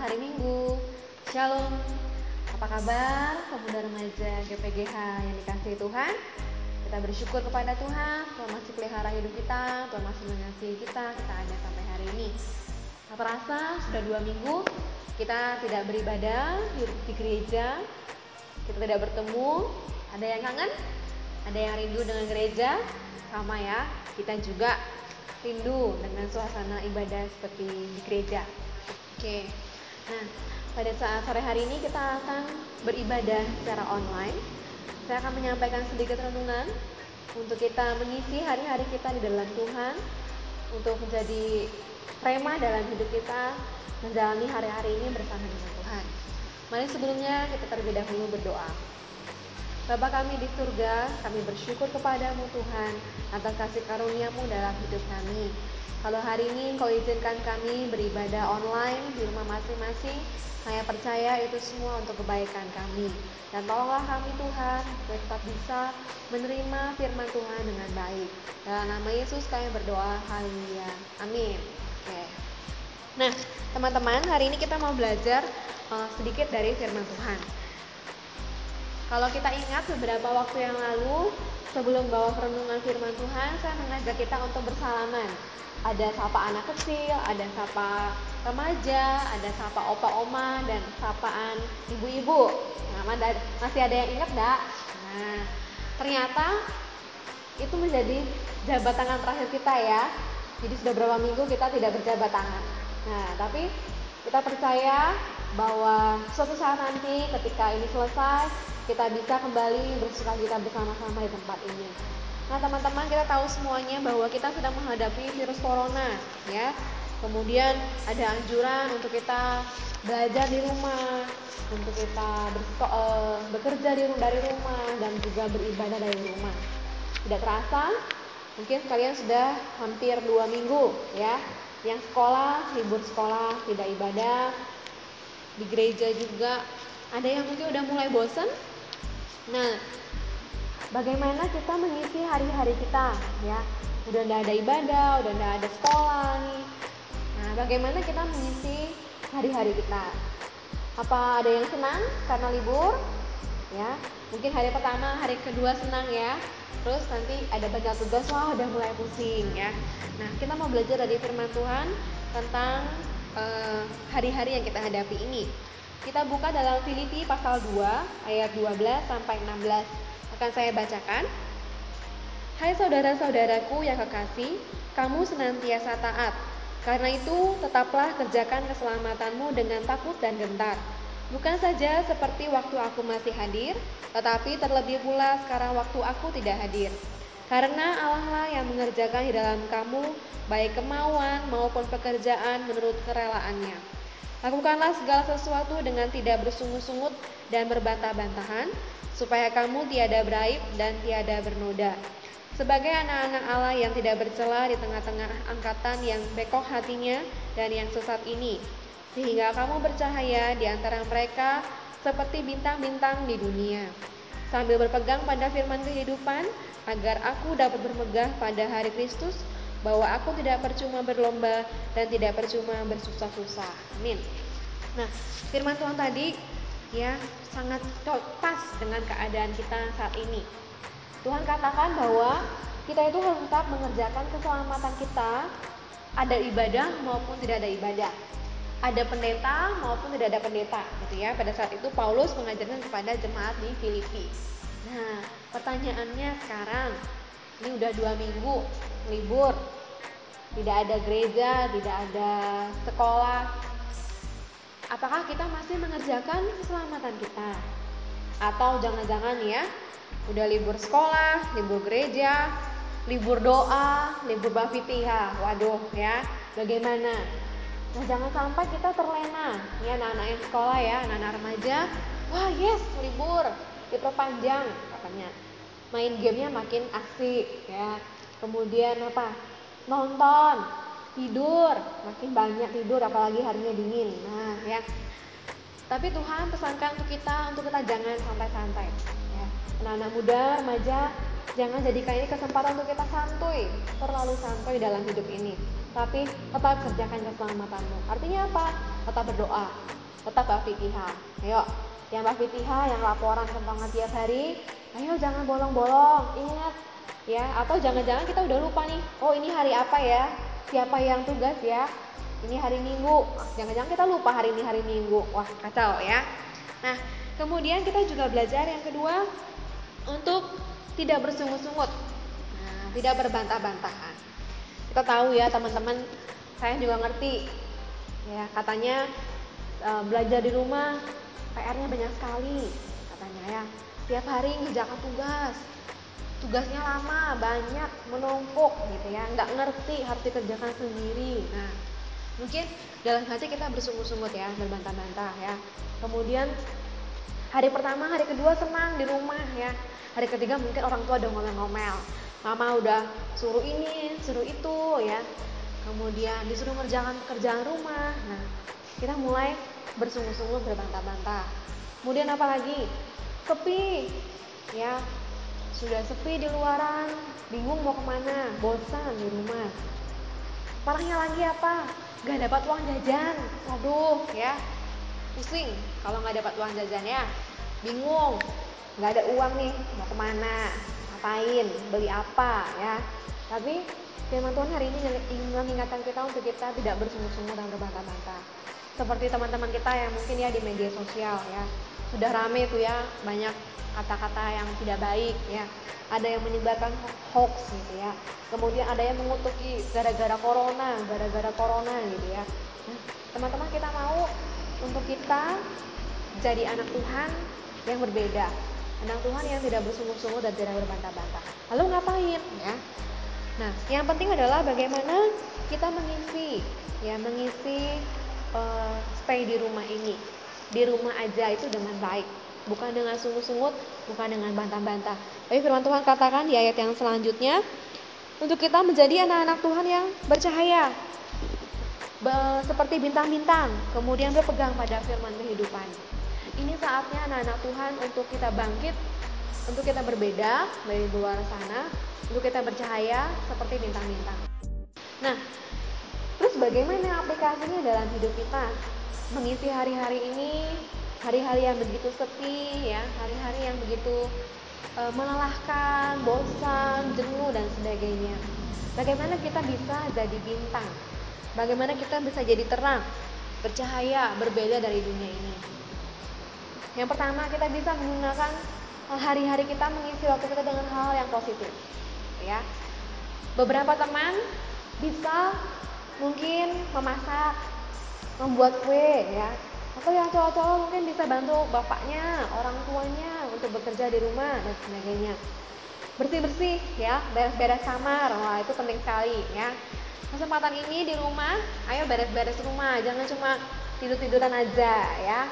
hari Minggu. Shalom. Apa kabar pemuda remaja GPGH yang dikasihi Tuhan? Kita bersyukur kepada Tuhan, Tuhan masih pelihara hidup kita, Tuhan masih mengasihi kita, kita ada sampai hari ini. Apa rasa sudah 2 minggu kita tidak beribadah di gereja, kita tidak bertemu. Ada yang kangen? Ada yang rindu dengan gereja? Sama ya, kita juga rindu dengan suasana ibadah seperti di gereja. Oke. Nah, pada saat sore hari ini kita akan beribadah secara online. Saya akan menyampaikan sedikit renungan untuk kita mengisi hari-hari kita di dalam Tuhan, untuk menjadi prema dalam hidup kita, menjalani hari-hari ini bersama dengan Tuhan. Mari sebelumnya kita terlebih dahulu berdoa. Bapa kami di surga, kami bersyukur kepadamu Tuhan atas kasih karunia-Mu dalam hidup kami. Kalau hari ini Engkau izinkan kami beribadah online di rumah masing-masing, saya percaya itu semua untuk kebaikan kami. Dan tolonglah kami Tuhan tetap bisa menerima firman Tuhan dengan baik. Dalam nama Yesus kami berdoa, haleluya. Amin. Oke. Nah, teman-teman, hari ini kita mau belajar sedikit dari firman Tuhan. Kalau kita ingat beberapa waktu yang lalu, sebelum bawa renungan firman Tuhan, saya mengajak kita untuk bersalaman. Ada sapa anak kecil, ada sapa remaja, ada sapa opa-oma, dan sapaan ibu-ibu. Nah, masih ada yang ingat enggak? Nah, ternyata itu menjadi jabat tangan terakhir kita ya. Jadi sudah berapa minggu kita tidak berjabat tangan. Nah, tapi kita percaya bahwa suatu saat nanti ketika ini selesai, kita bisa kembali bersukacita bersama-sama di tempat ini. Nah, teman-teman, kita tahu semuanya bahwa kita sedang menghadapi virus corona, ya. Kemudian ada anjuran untuk kita belajar di rumah, untuk kita bekerja dari rumah, dan juga beribadah dari rumah. Tidak terasa, mungkin kalian sudah hampir 2 minggu, ya. Yang sekolah, libur sekolah, tidak ibadah. Di gereja juga ada yang mungkin udah mulai bosan. Nah, bagaimana kita mengisi hari-hari kita ya? Udah nggak ada ibadah, udah nggak ada sekolah nih. Nah, bagaimana kita mengisi hari-hari kita? Apa ada yang senang karena libur? Ya, mungkin hari pertama, hari kedua senang ya. Terus nanti ada banyak tugas, wah udah mulai pusing ya. Nah, kita mau belajar dari firman Tuhan tentang hari-hari yang kita hadapi ini. Kita buka dalam Filipi pasal 2 ayat 12 sampai 16. Akan saya bacakan. Hai saudara-saudaraku yang kekasih, kamu senantiasa taat. Karena itu tetaplah kerjakan keselamatanmu dengan takut dan gentar. Bukan saja seperti waktu aku masih hadir, tetapi terlebih pula sekarang waktu aku tidak hadir. Karena Allahlah yang mengerjakan di dalam kamu baik kemauan maupun pekerjaan menurut kerelaannya. Lakukanlah segala sesuatu dengan tidak bersungut-sungut dan berbantah-bantahan, supaya kamu tiada beraib dan tiada bernoda. Sebagai anak-anak Allah yang tidak bercela di tengah-tengah angkatan yang bekoh hatinya dan yang sesat ini, sehingga kamu bercahaya di antara mereka seperti bintang-bintang di dunia. Sambil berpegang pada firman kehidupan, agar aku dapat bermegah pada hari Kristus, bahwa aku tidak percuma berlomba dan tidak percuma bersusah-susah. Amin. Nah, firman Tuhan tadi ya sangat pas dengan keadaan kita saat ini. Tuhan katakan bahwa kita itu harus tetap mengerjakan keselamatan kita, ada ibadah maupun tidak ada ibadah. Ada pendeta maupun tidak ada pendeta, gitu ya. Pada saat itu Paulus mengajarkan kepada jemaat di Filipi. Nah, pertanyaannya sekarang, ini udah 2 minggu libur, tidak ada gereja, tidak ada sekolah. Apakah kita masih mengerjakan keselamatan kita? Atau jangan-jangan ya, udah libur sekolah, libur gereja, libur doa, libur bafitiha. Waduh ya, bagaimana? Nah, jangan sampai kita terlena. Ya, anak-anak yang sekolah ya, anak-anak remaja, wah yes, libur, diperpanjang katanya. Main gamenya makin asik ya. Kemudian apa? Nonton, tidur, makin banyak tidur apalagi harinya dingin. Nah, ya. Tapi Tuhan pesankan untuk kita jangan santai-santai ya. Anak-anak muda, remaja, jangan jadikan ini kesempatan untuk kita santuy, terlalu santuy dalam hidup ini. tapi tetap kerjakan keselamatanmu. Artinya apa? Tetap berdoa, tetap Al-Fatihah. Ayo, yang Al-Fatihah, yang laporan tentang tiap hari, ayo jangan bolong-bolong, ingat ya. Atau jangan-jangan kita udah lupa nih, oh ini hari apa ya, siapa yang tugas ya, ini hari Minggu, jangan-jangan kita lupa hari ini hari Minggu, wah kacau ya. Nah, kemudian kita juga belajar yang kedua untuk tidak bersungut-sungut, nah, tidak berbantah-bantahan. Kita tahu ya teman-teman, saya juga ngerti ya, katanya belajar di rumah PR-nya banyak sekali katanya ya, tiap hari ngerjakan tugas, tugasnya lama, banyak, menumpuk gitu ya, nggak ngerti, harus dikerjakan sendiri. Nah, mungkin dalam hati kita bersungut-sungut ya, berbantah-bantah ya. Kemudian hari pertama, hari kedua senang di rumah ya. Hari ketiga mungkin orang tua udah ngomel-ngomel. Mama udah suruh ini, suruh itu ya. Kemudian disuruh ngerjakan kerjaan rumah. Nah, kita mulai bersungguh-sungguh berbantah-bantah. Kemudian apa lagi? Sepi ya. Sudah sepi di luaran, bingung mau kemana, bosan di rumah. Parahnya lagi apa? Gak dapat uang jajan. Waduh ya. Pusing kalau nggak dapat uang jajan ya, bingung, nggak ada uang nih, mau kemana, ngapain, beli apa ya. Tapi firman Tuhan hari ini ingin mengingatkan kita untuk kita tidak bersungut-sungut dan berbantah-bantah. Seperti teman-teman kita yang mungkin ya di media sosial ya, sudah rame tuh ya, banyak kata-kata yang tidak baik ya, ada yang menyebarkan hoax gitu ya, kemudian ada yang mengutuki gara-gara corona gitu ya. Nah, teman-teman, kita mau untuk kita jadi anak Tuhan yang berbeda, anak Tuhan yang tidak bersungut-sungut dan tidak berbantah-bantah. Lalu ngapain ya? Nah, yang penting adalah bagaimana kita mengisi ya, stay di rumah ini, di rumah aja itu dengan baik, bukan dengan sungut-sungut, bukan dengan bantah-bantah. Tapi firman Tuhan katakan di ayat yang selanjutnya untuk kita menjadi anak-anak Tuhan yang bercahaya seperti bintang-bintang, kemudian berpegang pada firman kehidupan. Ini saatnya anak-anak Tuhan untuk kita bangkit, untuk kita berbeda dari luar sana, untuk kita bercahaya seperti bintang-bintang. Nah, terus bagaimana aplikasinya dalam hidup kita? Mengisi hari-hari ini, hari-hari yang begitu sepi ya, hari-hari yang begitu melelahkan, bosan, jenuh dan sebagainya. Bagaimana kita bisa jadi bintang? Bagaimana kita bisa jadi terang, bercahaya, berbeda dari dunia ini? Yang pertama, kita bisa menggunakan hari-hari kita, mengisi waktu kita dengan hal-hal yang positif ya. Beberapa teman bisa mungkin memasak, membuat kue ya. Atau yang cowok-cowok mungkin bisa bantu bapaknya, orang tuanya untuk bekerja di rumah dan sebagainya. Bersih-bersih ya, beres-beres kamar, wah itu penting sekali ya. Kesempatan ini di rumah, ayo beres-beres rumah, jangan cuma tidur-tiduran aja ya.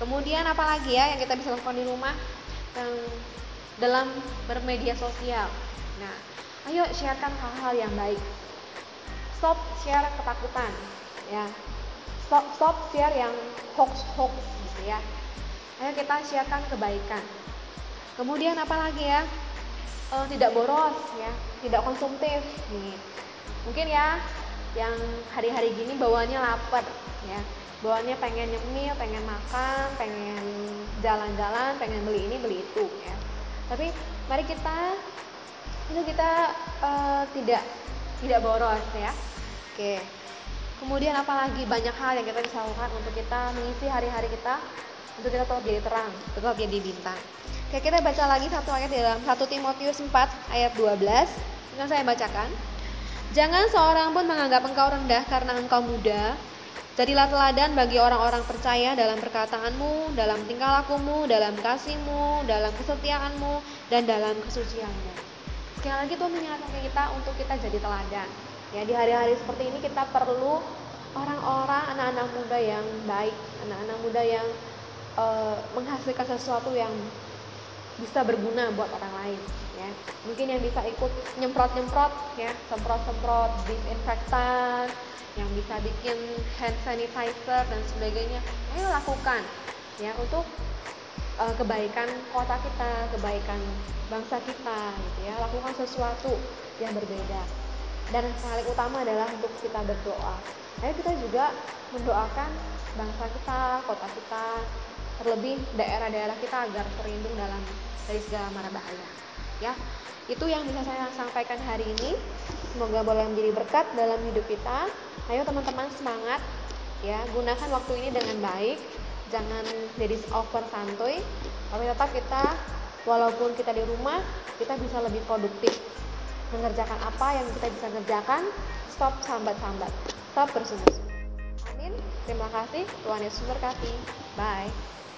Kemudian apalagi ya yang kita bisa lakukan di rumah, dalam bermedia sosial. Nah, ayo sharekan hal-hal yang baik. Stop share ketakutan ya. Stop share yang hoax-hoax gitu ya. Ayo kita sharekan kebaikan. Kemudian apalagi ya, tidak boros ya, tidak konsumtif nih. Mungkin ya, yang hari-hari gini bawaannya lapar ya, bawaannya pengen nyemil, pengen makan, pengen jalan-jalan, pengen beli ini, beli itu ya. Tapi mari kita tidak boros ya. Oke. Kemudian apalagi banyak hal yang kita bisa lakukan untuk kita mengisi hari-hari kita, untuk kita tetap jadi terang, tetap jadi bintang. Oke, kita baca lagi satu ayat dalam 1 Timotius 4 ayat 12. Sekarang saya bacakan. Jangan seorang pun menganggap engkau rendah karena engkau muda. Jadilah teladan bagi orang-orang percaya dalam perkataanmu, dalam tingkah lakumu, dalam kasihmu, dalam kesetiaanmu, dan dalam kesucianmu. Sekali lagi Tuhan mengingatkan kita untuk kita jadi teladan. Ya, di hari-hari seperti ini kita perlu orang-orang, anak-anak muda yang baik, anak-anak muda yang menghasilkan sesuatu yang bisa berguna buat orang lain. Ya, mungkin yang bisa ikut nyemprot-nyemprot ya, semprot-semprot disinfektan, yang bisa bikin hand sanitizer dan sebagainya, ayo lakukan ya untuk kebaikan kota kita, kebaikan bangsa kita gitu ya. Lakukan sesuatu yang berbeda. Dan paling utama adalah untuk kita berdoa. Ayo kita juga mendoakan bangsa kita, kota kita, terlebih daerah-daerah kita agar terlindung dari segala mara bahaya. Ya, itu yang bisa saya sampaikan hari ini. Semoga boleh menjadi berkat dalam hidup kita. Ayo teman-teman semangat ya, gunakan waktu ini dengan baik. Jangan jadi over santuy, tapi tetap kita walaupun kita di rumah, kita bisa lebih produktif mengerjakan apa yang kita bisa kerjakan. Stop sambat-sambat, stop bersumber-sumber. Amin. Terima kasih. Tuhan Yesus berkati. Bye.